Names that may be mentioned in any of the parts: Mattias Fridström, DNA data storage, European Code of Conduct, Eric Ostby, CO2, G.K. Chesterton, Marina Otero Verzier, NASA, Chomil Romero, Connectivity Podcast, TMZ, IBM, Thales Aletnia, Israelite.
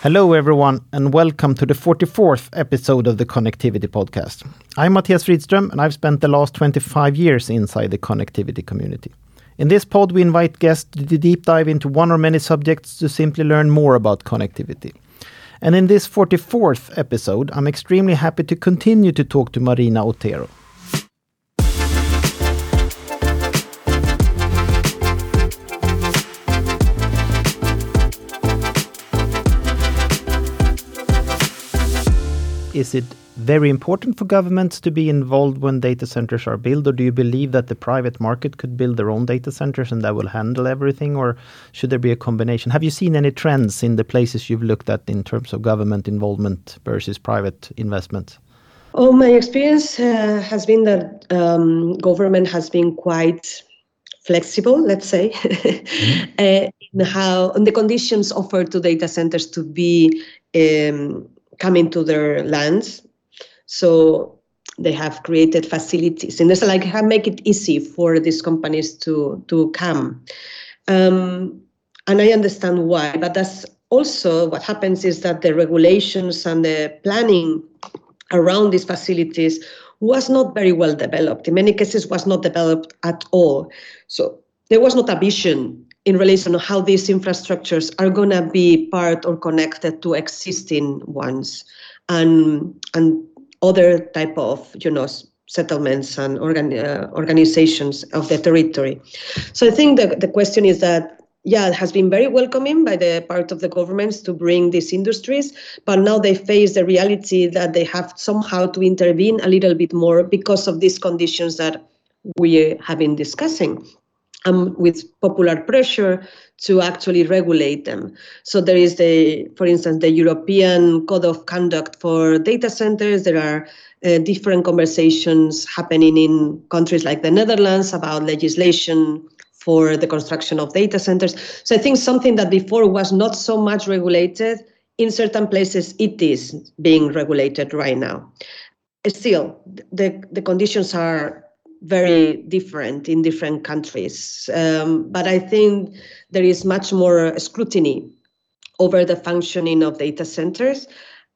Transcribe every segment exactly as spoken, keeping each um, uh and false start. Hello everyone and welcome to the forty-fourth episode of the Connectivity Podcast. I'm Mattias Fridström and I've spent the last twenty-five years inside the connectivity community. In this pod we invite guests to deep dive into one or many subjects to simply learn more about connectivity. And in this forty-fourth episode I'm extremely happy to continue to talk to Marina Otero. Is it very important for governments to be involved when data centers are built, or do you believe that the private market could build their own data centers and that will handle everything, or should there be a combination? Have you seen any trends in the places you've looked at in terms of government involvement versus private investment? Oh, my experience uh, has been that um, government has been quite flexible, let's say, mm-hmm. uh, in how on the conditions offered to data centers to be um, come into their lands. So they have created facilities and it's like how make it easy for these companies to, to come. Um, and I understand why, but that's also what happens is that the regulations and the planning around these facilities was not very well developed. In many cases was not developed at all. So there was not a vision in relation to how these infrastructures are going to be part or connected to existing ones and and other type of, you know, settlements and organ, uh, organizations of the territory. So I think the, the question is that, yeah, it has been very welcoming by the part of the governments to bring these industries, but now they face the reality that they have somehow to intervene a little bit more because of these conditions that we have been discussing. Um, with popular pressure to actually regulate them. So there is the, for instance, the European Code of Conduct for data centers. There are uh, different conversations happening in countries like the Netherlands about legislation for the construction of data centers. So I think something that before was not so much regulated, in certain places it is being regulated right now. Still, the, the conditions are very different in different countries. Um, but I think there is much more scrutiny over the functioning of data centers.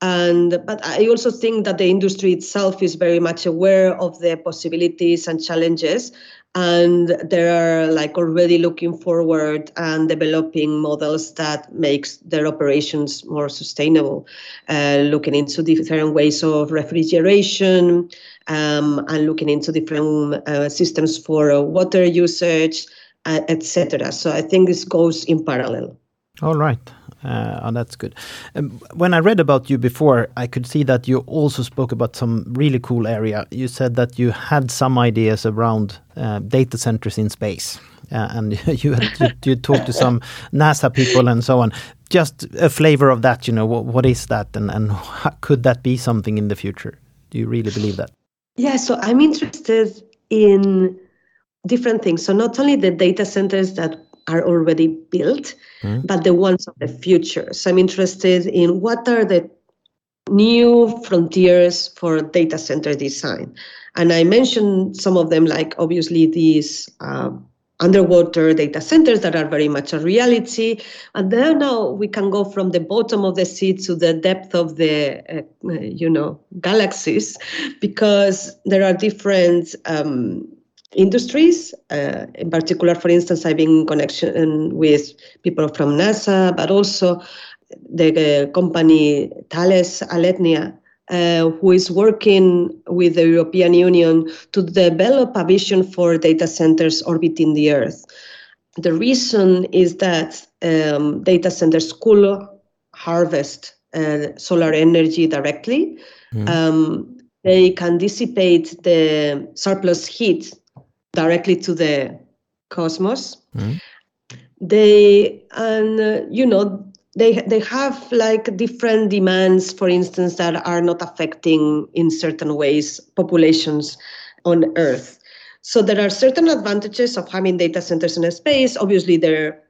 And but I also think that the industry itself is very much aware of the possibilities and challenges. And they are like already looking forward and developing models that makes their operations more sustainable, uh, looking into different ways of refrigeration, um, and looking into different uh, systems for uh, water usage, uh, et cetera. So I think this goes in parallel. All right. Uh, oh, that's good. Um, when I read about you before, I could see that you also spoke about some really cool area. You said that you had some ideas around uh, data centers in space, uh, and you, had, you you talked to some NASA people and so on. Just a flavor of that, you know, what, what is that, and and how could that be something in the future? Do you really believe that? Yeah. So I'm interested in different things. So not only the data centers that are already built, mm. but the ones of the future. So I'm interested in what are the new frontiers for data center design. And I mentioned some of them, like obviously these uh, underwater data centers that are very much a reality. And then now we can go from the bottom of the sea to the depth of the, uh, you know, galaxies, because there are different um industries, uh, in particular, for instance, I've been in connection with people from NASA, but also the uh, company Thales Aletnia, uh, who is working with the European Union to develop a vision for data centers orbiting the Earth. The reason is that um, data centers could harvest uh, solar energy directly. Mm. Um, they can dissipate the surplus heat directly to the cosmos. Mm. They, and uh, you know, they they have like different demands, for instance, that are not affecting in certain ways populations on Earth. So there are certain advantages of having data centers in space. Obviously, there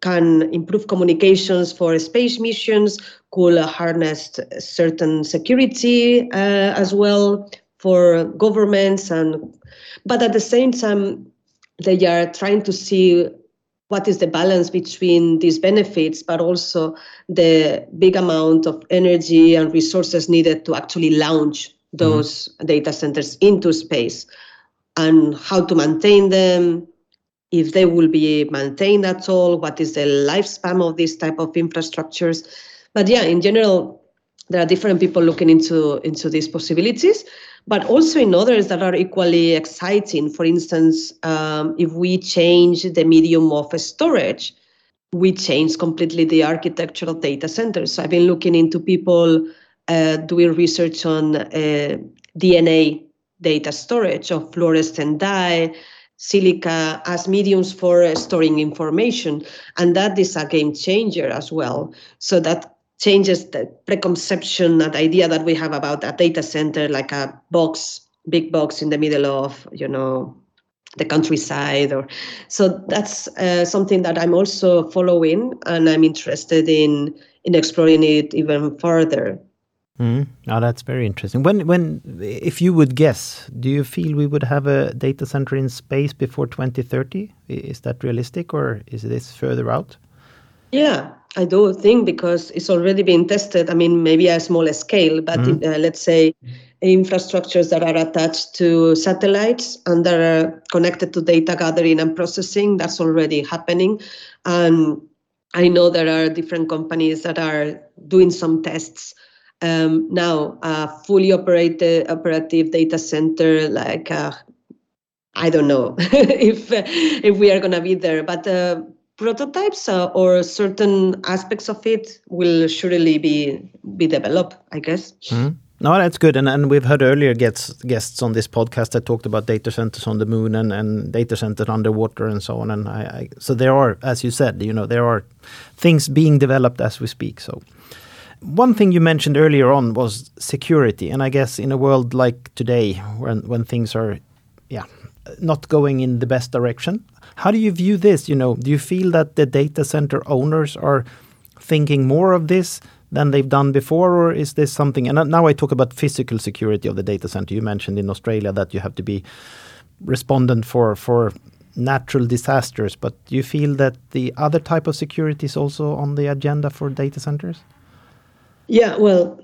can improve communications for space missions, could harness certain security uh, as well for governments, and but at the same time, they are trying to see what is the balance between these benefits, but also the big amount of energy and resources needed to actually launch those mm-hmm. data centers into space, and how to maintain them, if they will be maintained at all, what is the lifespan of these type of infrastructures. But yeah, in general, there are different people looking into, into these possibilities, but also in others that are equally exciting. For instance, um, if we change the medium of storage, we change completely the architecture of data centers. So I've been looking into people uh, doing research on uh, D N A data storage of fluorescent dye, silica as mediums for uh, storing information. And that is a game changer as well. So that changes the preconception, that idea that we have about a data center, like a box, big box in the middle of, you know, the countryside. Or so that's uh, something that I'm also following, and I'm interested in in exploring it even further. Mm. Oh, that's very interesting. When, when, if you would guess, do you feel we would have a data center in space before twenty thirty? Is that realistic, or is this further out? Yeah, I do think, because it's already been tested. I mean, maybe at a smaller scale, but mm. in, uh, let's say infrastructures that are attached to satellites and that are connected to data gathering and processing, that's already happening. And I know there are different companies that are doing some tests. Um, now, a fully operated, operative data center, like, uh, I don't know if uh, if we are going to be there, but uh, prototypes uh, or certain aspects of it will surely be be developed, I guess. Mm-hmm. No, that's good. And and we've heard earlier guests, guests on this podcast that talked about data centers on the moon and, and data centers underwater and so on. And I, I so there are, as you said, you know, there are things being developed as we speak, so... One thing you mentioned earlier on was security, and I guess in a world like today, when when things are, yeah, not going in the best direction, how do you view this? You know, do you feel that the data center owners are thinking more of this than they've done before, or is this something? And now I talk about physical security of the data center. You mentioned in Australia that you have to be respondent for for natural disasters, but do you feel that the other type of security is also on the agenda for data centers? Yeah, well,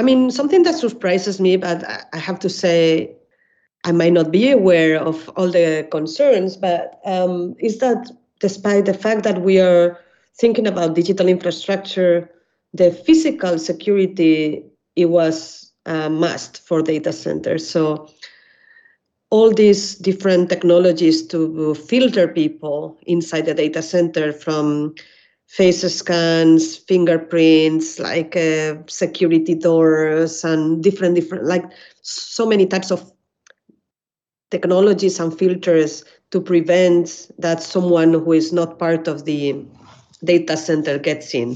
I mean, something that surprises me, but I have to say I might not be aware of all the concerns, but um, is that despite the fact that we are thinking about digital infrastructure, the physical security, it was a must for data centers. So all these different technologies to filter people inside the data center, from face scans, fingerprints, like uh, security doors, and different, different, like so many types of technologies and filters to prevent that someone who is not part of the data center gets in.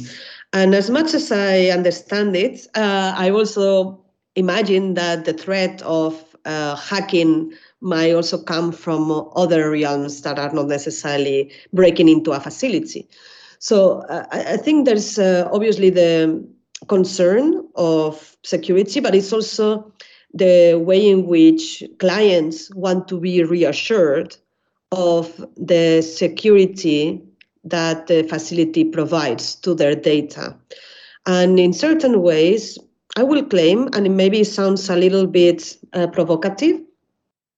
And as much as I understand it, uh, I also imagine that the threat of uh, hacking might also come from other realms that are not necessarily breaking into a facility. So uh, I think there's uh, obviously the concern of security, but it's also the way in which clients want to be reassured of the security that the facility provides to their data. And in certain ways, I will claim, and it maybe sounds a little bit uh, provocative,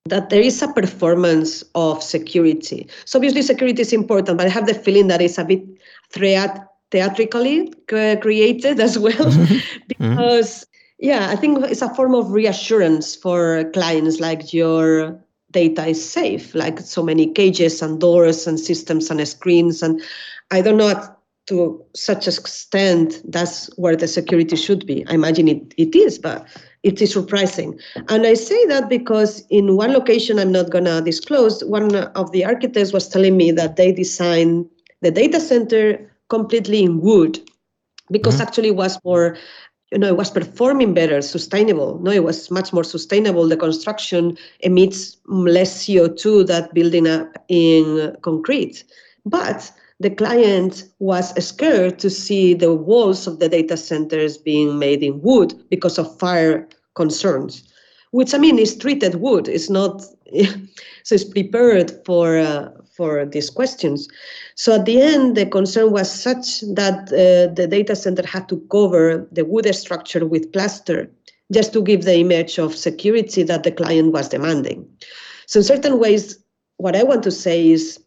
that there is a performance of security. So obviously security is important, but I have the feeling that it's a bit threat- theatrically c- created as well. Mm-hmm. because, yeah, I think it's a form of reassurance for clients, like your data is safe, like so many cages and doors and systems and screens. And I don't know to such extent that's where the security should be. I imagine it, it is, but... it is surprising. And I say that because in one location, I'm not going to disclose, one of the architects was telling me that they designed the data center completely in wood, because mm-hmm. actually it was more you know, it was performing better, sustainable. No, it was much more sustainable. The construction emits less C O two than building up in concrete. But the client was scared to see the walls of the data centers being made in wood because of fire concerns, which, I mean, is treated wood. It's not, so it's prepared for uh, for these questions. So at the end, the concern was such that uh, the data center had to cover the wood structure with plaster just to give the image of security that the client was demanding. So in certain ways, what I want to say is,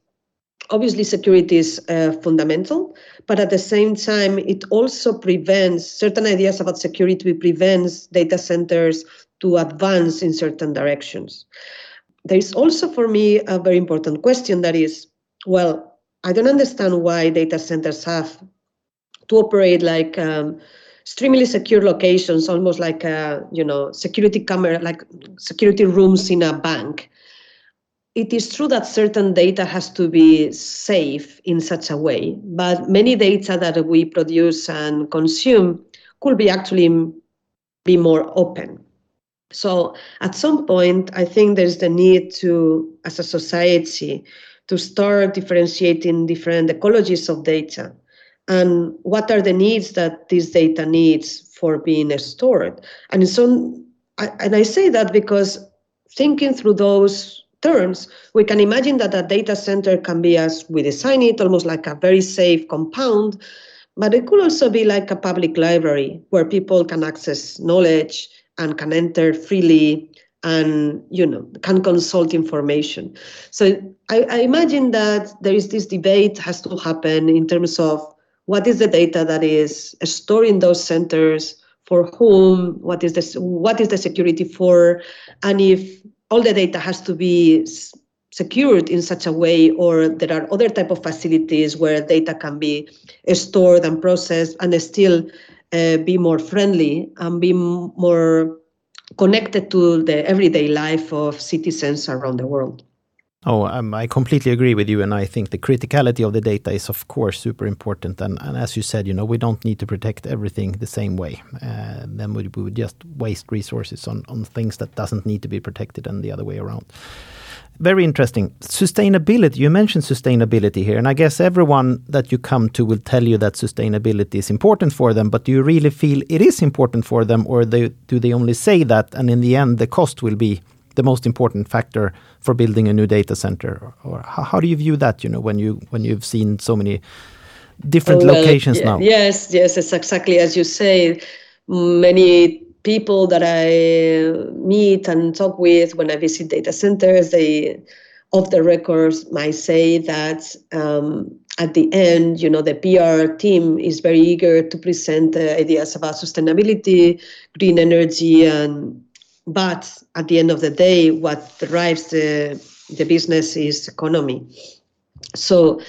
obviously security is uh, fundamental, but at the same time, it also prevents, certain ideas about security prevents data centers to advance in certain directions. There is also, for me, a very important question that is, well, I don't understand why data centers have to operate like um, extremely secure locations, almost like a, you know, security camera, like security rooms in a bank. It is true that certain data has to be safe in such a way, but many data that we produce and consume could be actually be more open. So at some point, I think there's the need to, as a society, to start differentiating different ecologies of data and what are the needs that this data needs for being stored. And so, I, and I say that because thinking through those terms, we can imagine that a data center can be, as we design it, almost like a very safe compound, but it could also be like a public library where people can access knowledge and can enter freely and, you know, can consult information. So I, I imagine that there is this debate has to happen in terms of what is the data that is stored in those centers, for whom, what is the, what is the security for, and if all the data has to be secured in such a way, or there are other type of facilities where data can be stored and processed and still Uh, be more friendly and be m- more connected to the everyday life of citizens around the world. Oh, um, I completely agree with you. And I think the criticality of the data is, of course, super important. And, and as you said, you know, we don't need to protect everything the same way. Uh, then we, we would just waste resources on, on things that doesn't need to be protected and the other way around. Very interesting. Sustainability. You mentioned sustainability here, and I guess everyone that you come to will tell you that sustainability is important for them, but do you really feel it is important for them, or they, do they only say that, and in the end, the cost will be the most important factor for building a new data center? Or, or how, how do you view that, you know, when, you, when you've seen so many different oh, well, locations y- now? Yes, yes, it's exactly as you say. Many people that I meet and talk with when I visit data centers, they, off the records, might say that um, at the end, you know, the P R team is very eager to present uh, ideas about sustainability, green energy, and but at the end of the day, what drives the the business is economy. So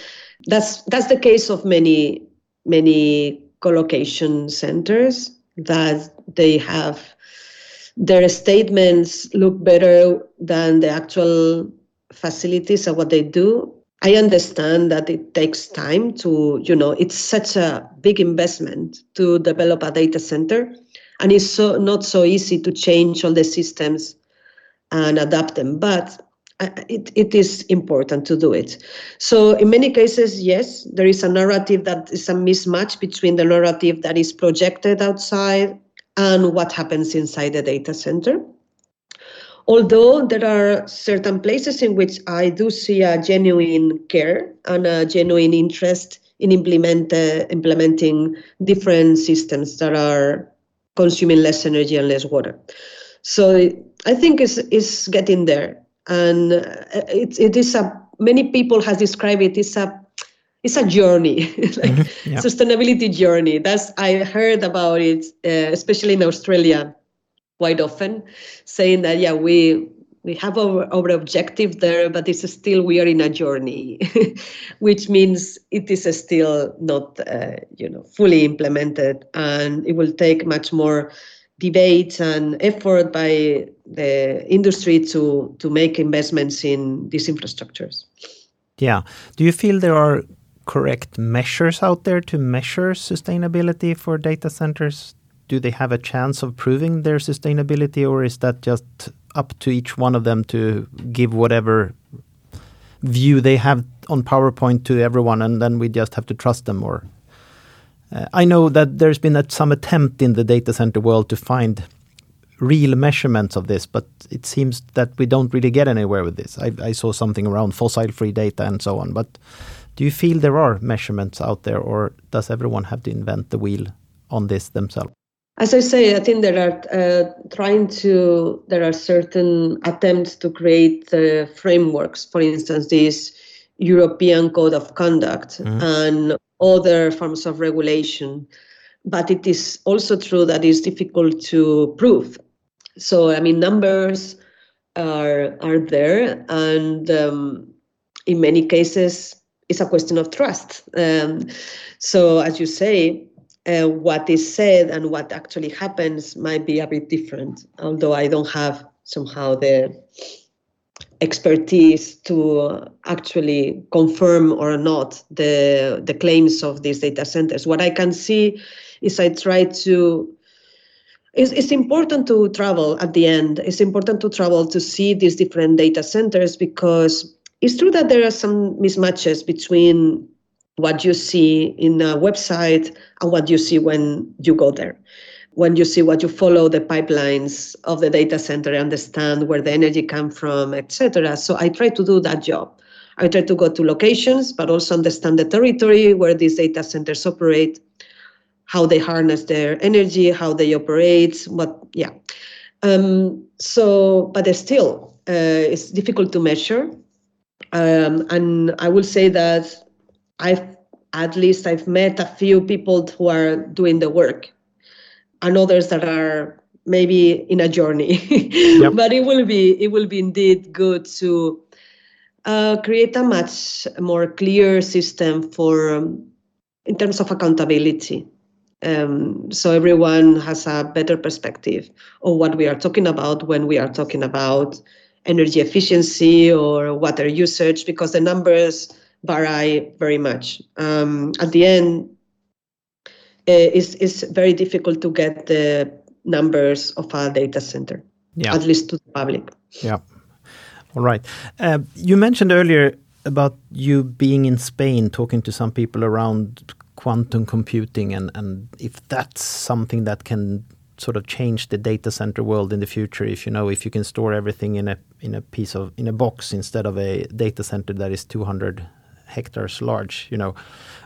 that's that's the case of many many co-location centers, that they have their statements look better than the actual facilities and what they do. I understand that it takes time to, you know, it's such a big investment to develop a data center, and it's so not so easy to change all the systems and adapt them, but it, it is important to do it. So in many cases, yes, there is a narrative that is a mismatch between the narrative that is projected outside and what happens inside the data center. Although there are certain places in which I do see a genuine care and a genuine interest in implement, uh, implementing different systems that are consuming less energy and less water. So I think it's, it's getting there. And it, it is a, many people has described it as a, it's a journey, like mm-hmm, yeah. Sustainability journey. That's, I heard about it, uh, especially in Australia, quite often, saying that, yeah, we we have our, our objective there, but it's still, we are in a journey, which means it is still not, uh, you know, fully implemented, and it will take much more debate and effort by the industry to to make investments in these infrastructures. Yeah. Do you feel there are correct measures out there to measure sustainability for data centers do they have a chance of proving their sustainability, or is that just up to each one of them to give whatever view they have on PowerPoint to everyone, and then we just have to trust them? Or uh, I know that there's been a, some attempt in the data center world to find real measurements of this, but it seems that we don't really get anywhere with this. I, I saw something around fossil-free data and so on, but do you feel there are measurements out there, or does everyone have to invent the wheel on this themselves? As I say, I think there are uh, trying to there are certain attempts to create uh, frameworks. For instance, this European Code of Conduct mm-hmm. and other forms of regulation. But it is also true that it's difficult to prove. So I mean, numbers are are there, and um, in many cases, it's a question of trust. Um, so as you say. Uh, what is said and what actually happens might be a bit different, although I don't have somehow the expertise to actually confirm or not the the claims of these data centers. What I can see is I try to... It's, it's important to travel at the end. It's important to travel to see these different data centers, because it's true that there are some mismatches between what you see in a website and what you see when you go there. When you see what you follow, the pipelines of the data center, understand where the energy comes from, et cetera. So I try to do that job. I try to go to locations, but also understand the territory where these data centers operate, how they harness their energy, how they operate, what, yeah. Um, so, but still, uh, it's difficult to measure. Um, and I will say that I've at least I've met a few people who are doing the work, and others that are maybe in a journey. Yep. But it will be it will be indeed good to uh, create a much more clear system for um, in terms of accountability. Um, so everyone has a better perspective of what we are talking about when we are talking about energy efficiency or water usage, because the numbers vary very much. Um, at the end, uh, it's, it's very difficult to get the numbers of a data center, yeah. At least to the public. Yeah. All right. Uh, you mentioned earlier about you being in Spain, talking to some people around quantum computing, and, and if that's something that can sort of change the data center world in the future, if you know, if you can store everything in a in a piece of in a box instead of a data center that is two hundred hectares large, you know.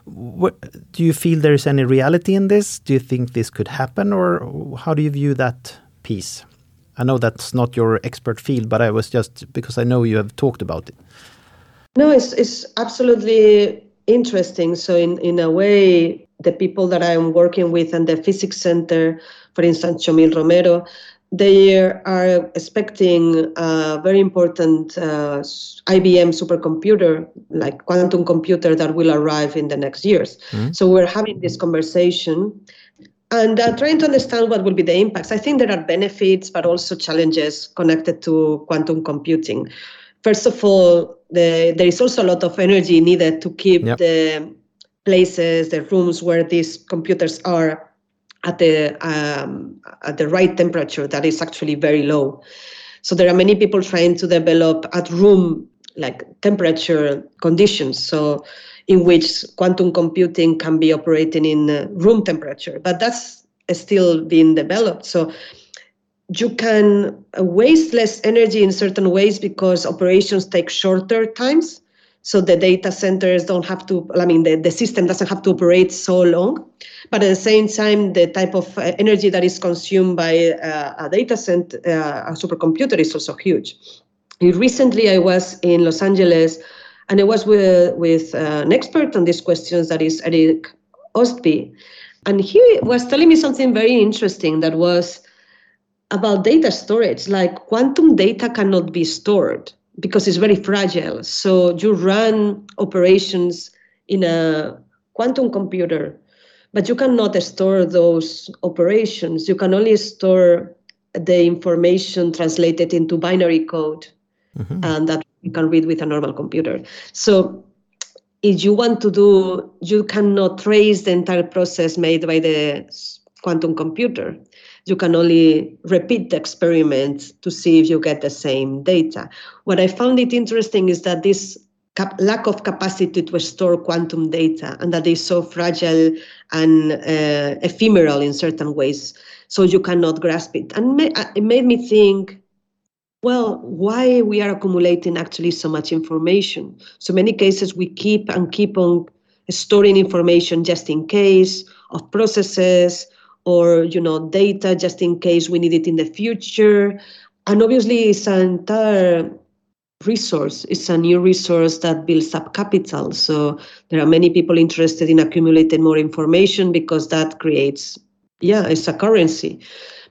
What, do you feel there is any reality in this? Do you think this could happen, or how do you view that piece? I know that's not your expert field, but I was just, because I know you have talked about it. No, it's it's absolutely interesting. So in, in a way, the people that I'm working with and the physics center, for instance, Chomil Romero, they are expecting a very important uh, I B M supercomputer, like quantum computer, that will arrive in the next years. Mm-hmm. So we're having this conversation and uh, trying to understand what will be the impacts. I think there are benefits, but also challenges connected to quantum computing. First of all, the, there is also a lot of energy needed to keep yep. the places, the rooms where these computers are at the um, at the right temperature, that is actually very low. So there are many people trying to develop at room like temperature conditions, so in which quantum computing can be operating in uh, room temperature, but that's still being developed. So you can waste less energy in certain ways because operations take shorter times. So the data centers don't have to, I mean, the, the system doesn't have to operate so long. But at the same time, the type of energy that is consumed by uh, a data center, uh, a supercomputer, is also huge. Recently, I was in Los Angeles, and I was with, with uh, an expert on these questions, that is Eric Ostby. And he was telling me something very interesting that was about data storage, like quantum data cannot be stored because it's very fragile. So you run operations in a quantum computer, but you cannot store those operations. You can only store the information translated into binary code, mm-hmm. and that you can read with a normal computer. So if you want to do, you cannot trace the entire process made by the quantum computer. You can only repeat the experiment to see if you get the same data. What I found it interesting is that this cap- lack of capacity to store quantum data, and that is so fragile and uh, ephemeral in certain ways, so you cannot grasp it. And ma- it made me think, well, why we are accumulating actually so much information? So many cases we keep and keep on storing information just in case of processes, or, you know, data just in case we need it in the future. And obviously it's an entire resource. It's a new resource that builds up capital. So there are many people interested in accumulating more information because that creates, yeah, it's a currency.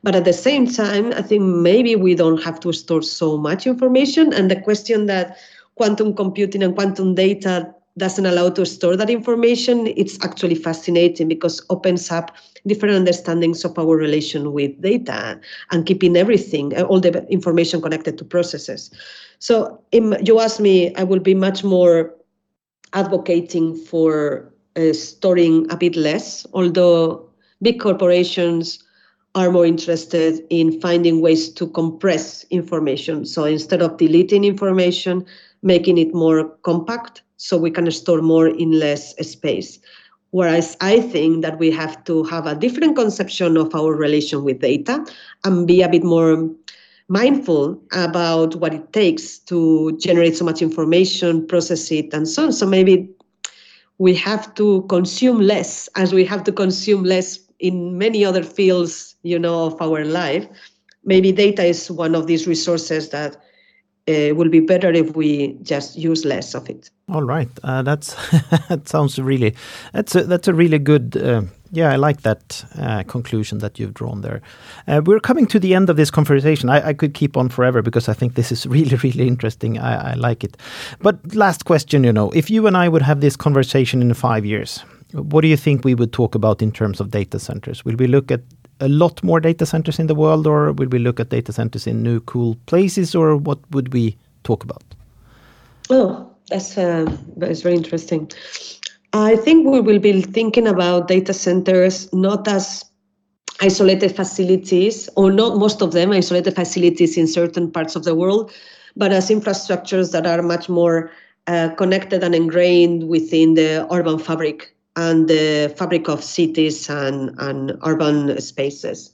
But at the same time, I think maybe we don't have to store so much information. And the question that quantum computing and quantum data doesn't allow to store that information, it's actually fascinating because opens up different understandings of our relation with data and keeping everything, all the information connected to processes. So in, you asked me, I will be much more advocating for uh, storing a bit less, although big corporations are more interested in finding ways to compress information. So instead of deleting information, making it more compact, so we can store more in less space. Whereas I think that we have to have a different conception of our relation with data and be a bit more mindful about what it takes to generate so much information, process it, and so on. So maybe we have to consume less, as we have to consume less in many other fields, you know, of our life. Maybe data is one of these resources that it uh, will be better if we just use less of it. All right, uh, that's that sounds really that's a, that's a really good uh, yeah. I like that uh, conclusion that you've drawn there. Uh, we're coming to the end of this conversation. I, I could keep on forever because I think this is really really interesting. I, I like it. But last question, you know, if you and I would have this conversation in five years, what do you think we would talk about in terms of data centers? Will we look at a lot more data centers in the world, or will we look at data centers in new cool places, or what would we talk about? Oh, that's uh, that's very interesting. I think we will be thinking about data centers not as isolated facilities, or not most of them isolated facilities in certain parts of the world, but as infrastructures that are much more uh, connected and ingrained within the urban fabric and the fabric of cities and, and urban spaces.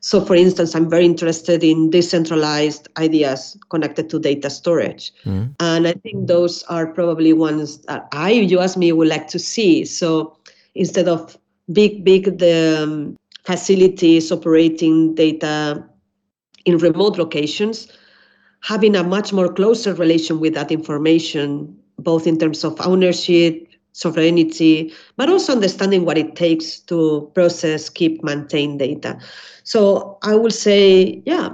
So, for instance, I'm very interested in decentralized ideas connected to data storage. Mm. And I think those are probably ones that I, you asked me, would like to see. So instead of big, big the um, facilities operating data in remote locations, having a much more closer relation with that information, both in terms of ownership, sovereignty, but also understanding what it takes to process, keep, maintain data. So I will say, yeah,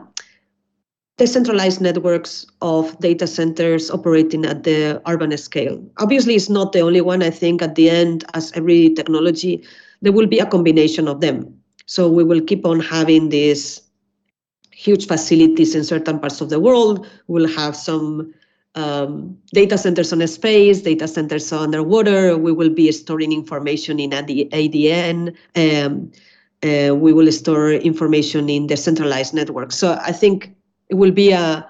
decentralized networks of data centers operating at the urban scale. Obviously, it's not the only one. I think at the end, as every technology, there will be a combination of them. So we will keep on having these huge facilities in certain parts of the world. We'll have some Um, data centers on space, data centers underwater. We will be storing information in A D N. Um, uh, we will store information in decentralized networks. So I think it will be, a,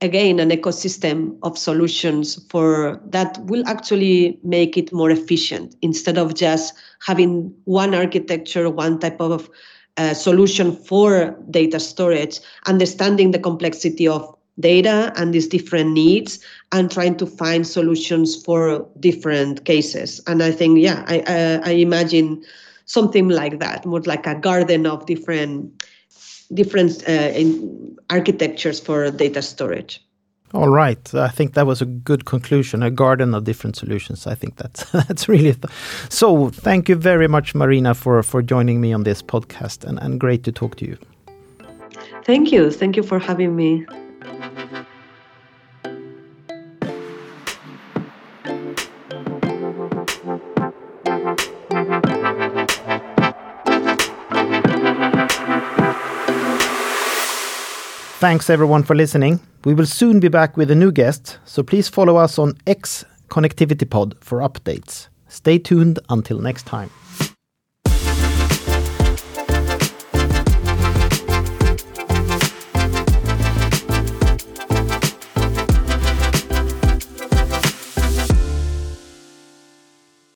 again, an ecosystem of solutions for that will actually make it more efficient instead of just having one architecture, one type of uh, solution for data storage, understanding the complexity of data and these different needs and trying to find solutions for different cases. And I think, yeah, I, I, I imagine something like that, more like a garden of different, different uh, in architectures for data storage. All right. I think that was a good conclusion, a garden of different solutions. I think that's that's really... Th- so thank you very much, Marina, for, for joining me on this podcast, and, and great to talk to you. Thank you. Thank you for having me. Thanks everyone for listening. We will soon be back with a new guest, so please follow us on X Connectivity Pod for updates. Stay tuned until next time.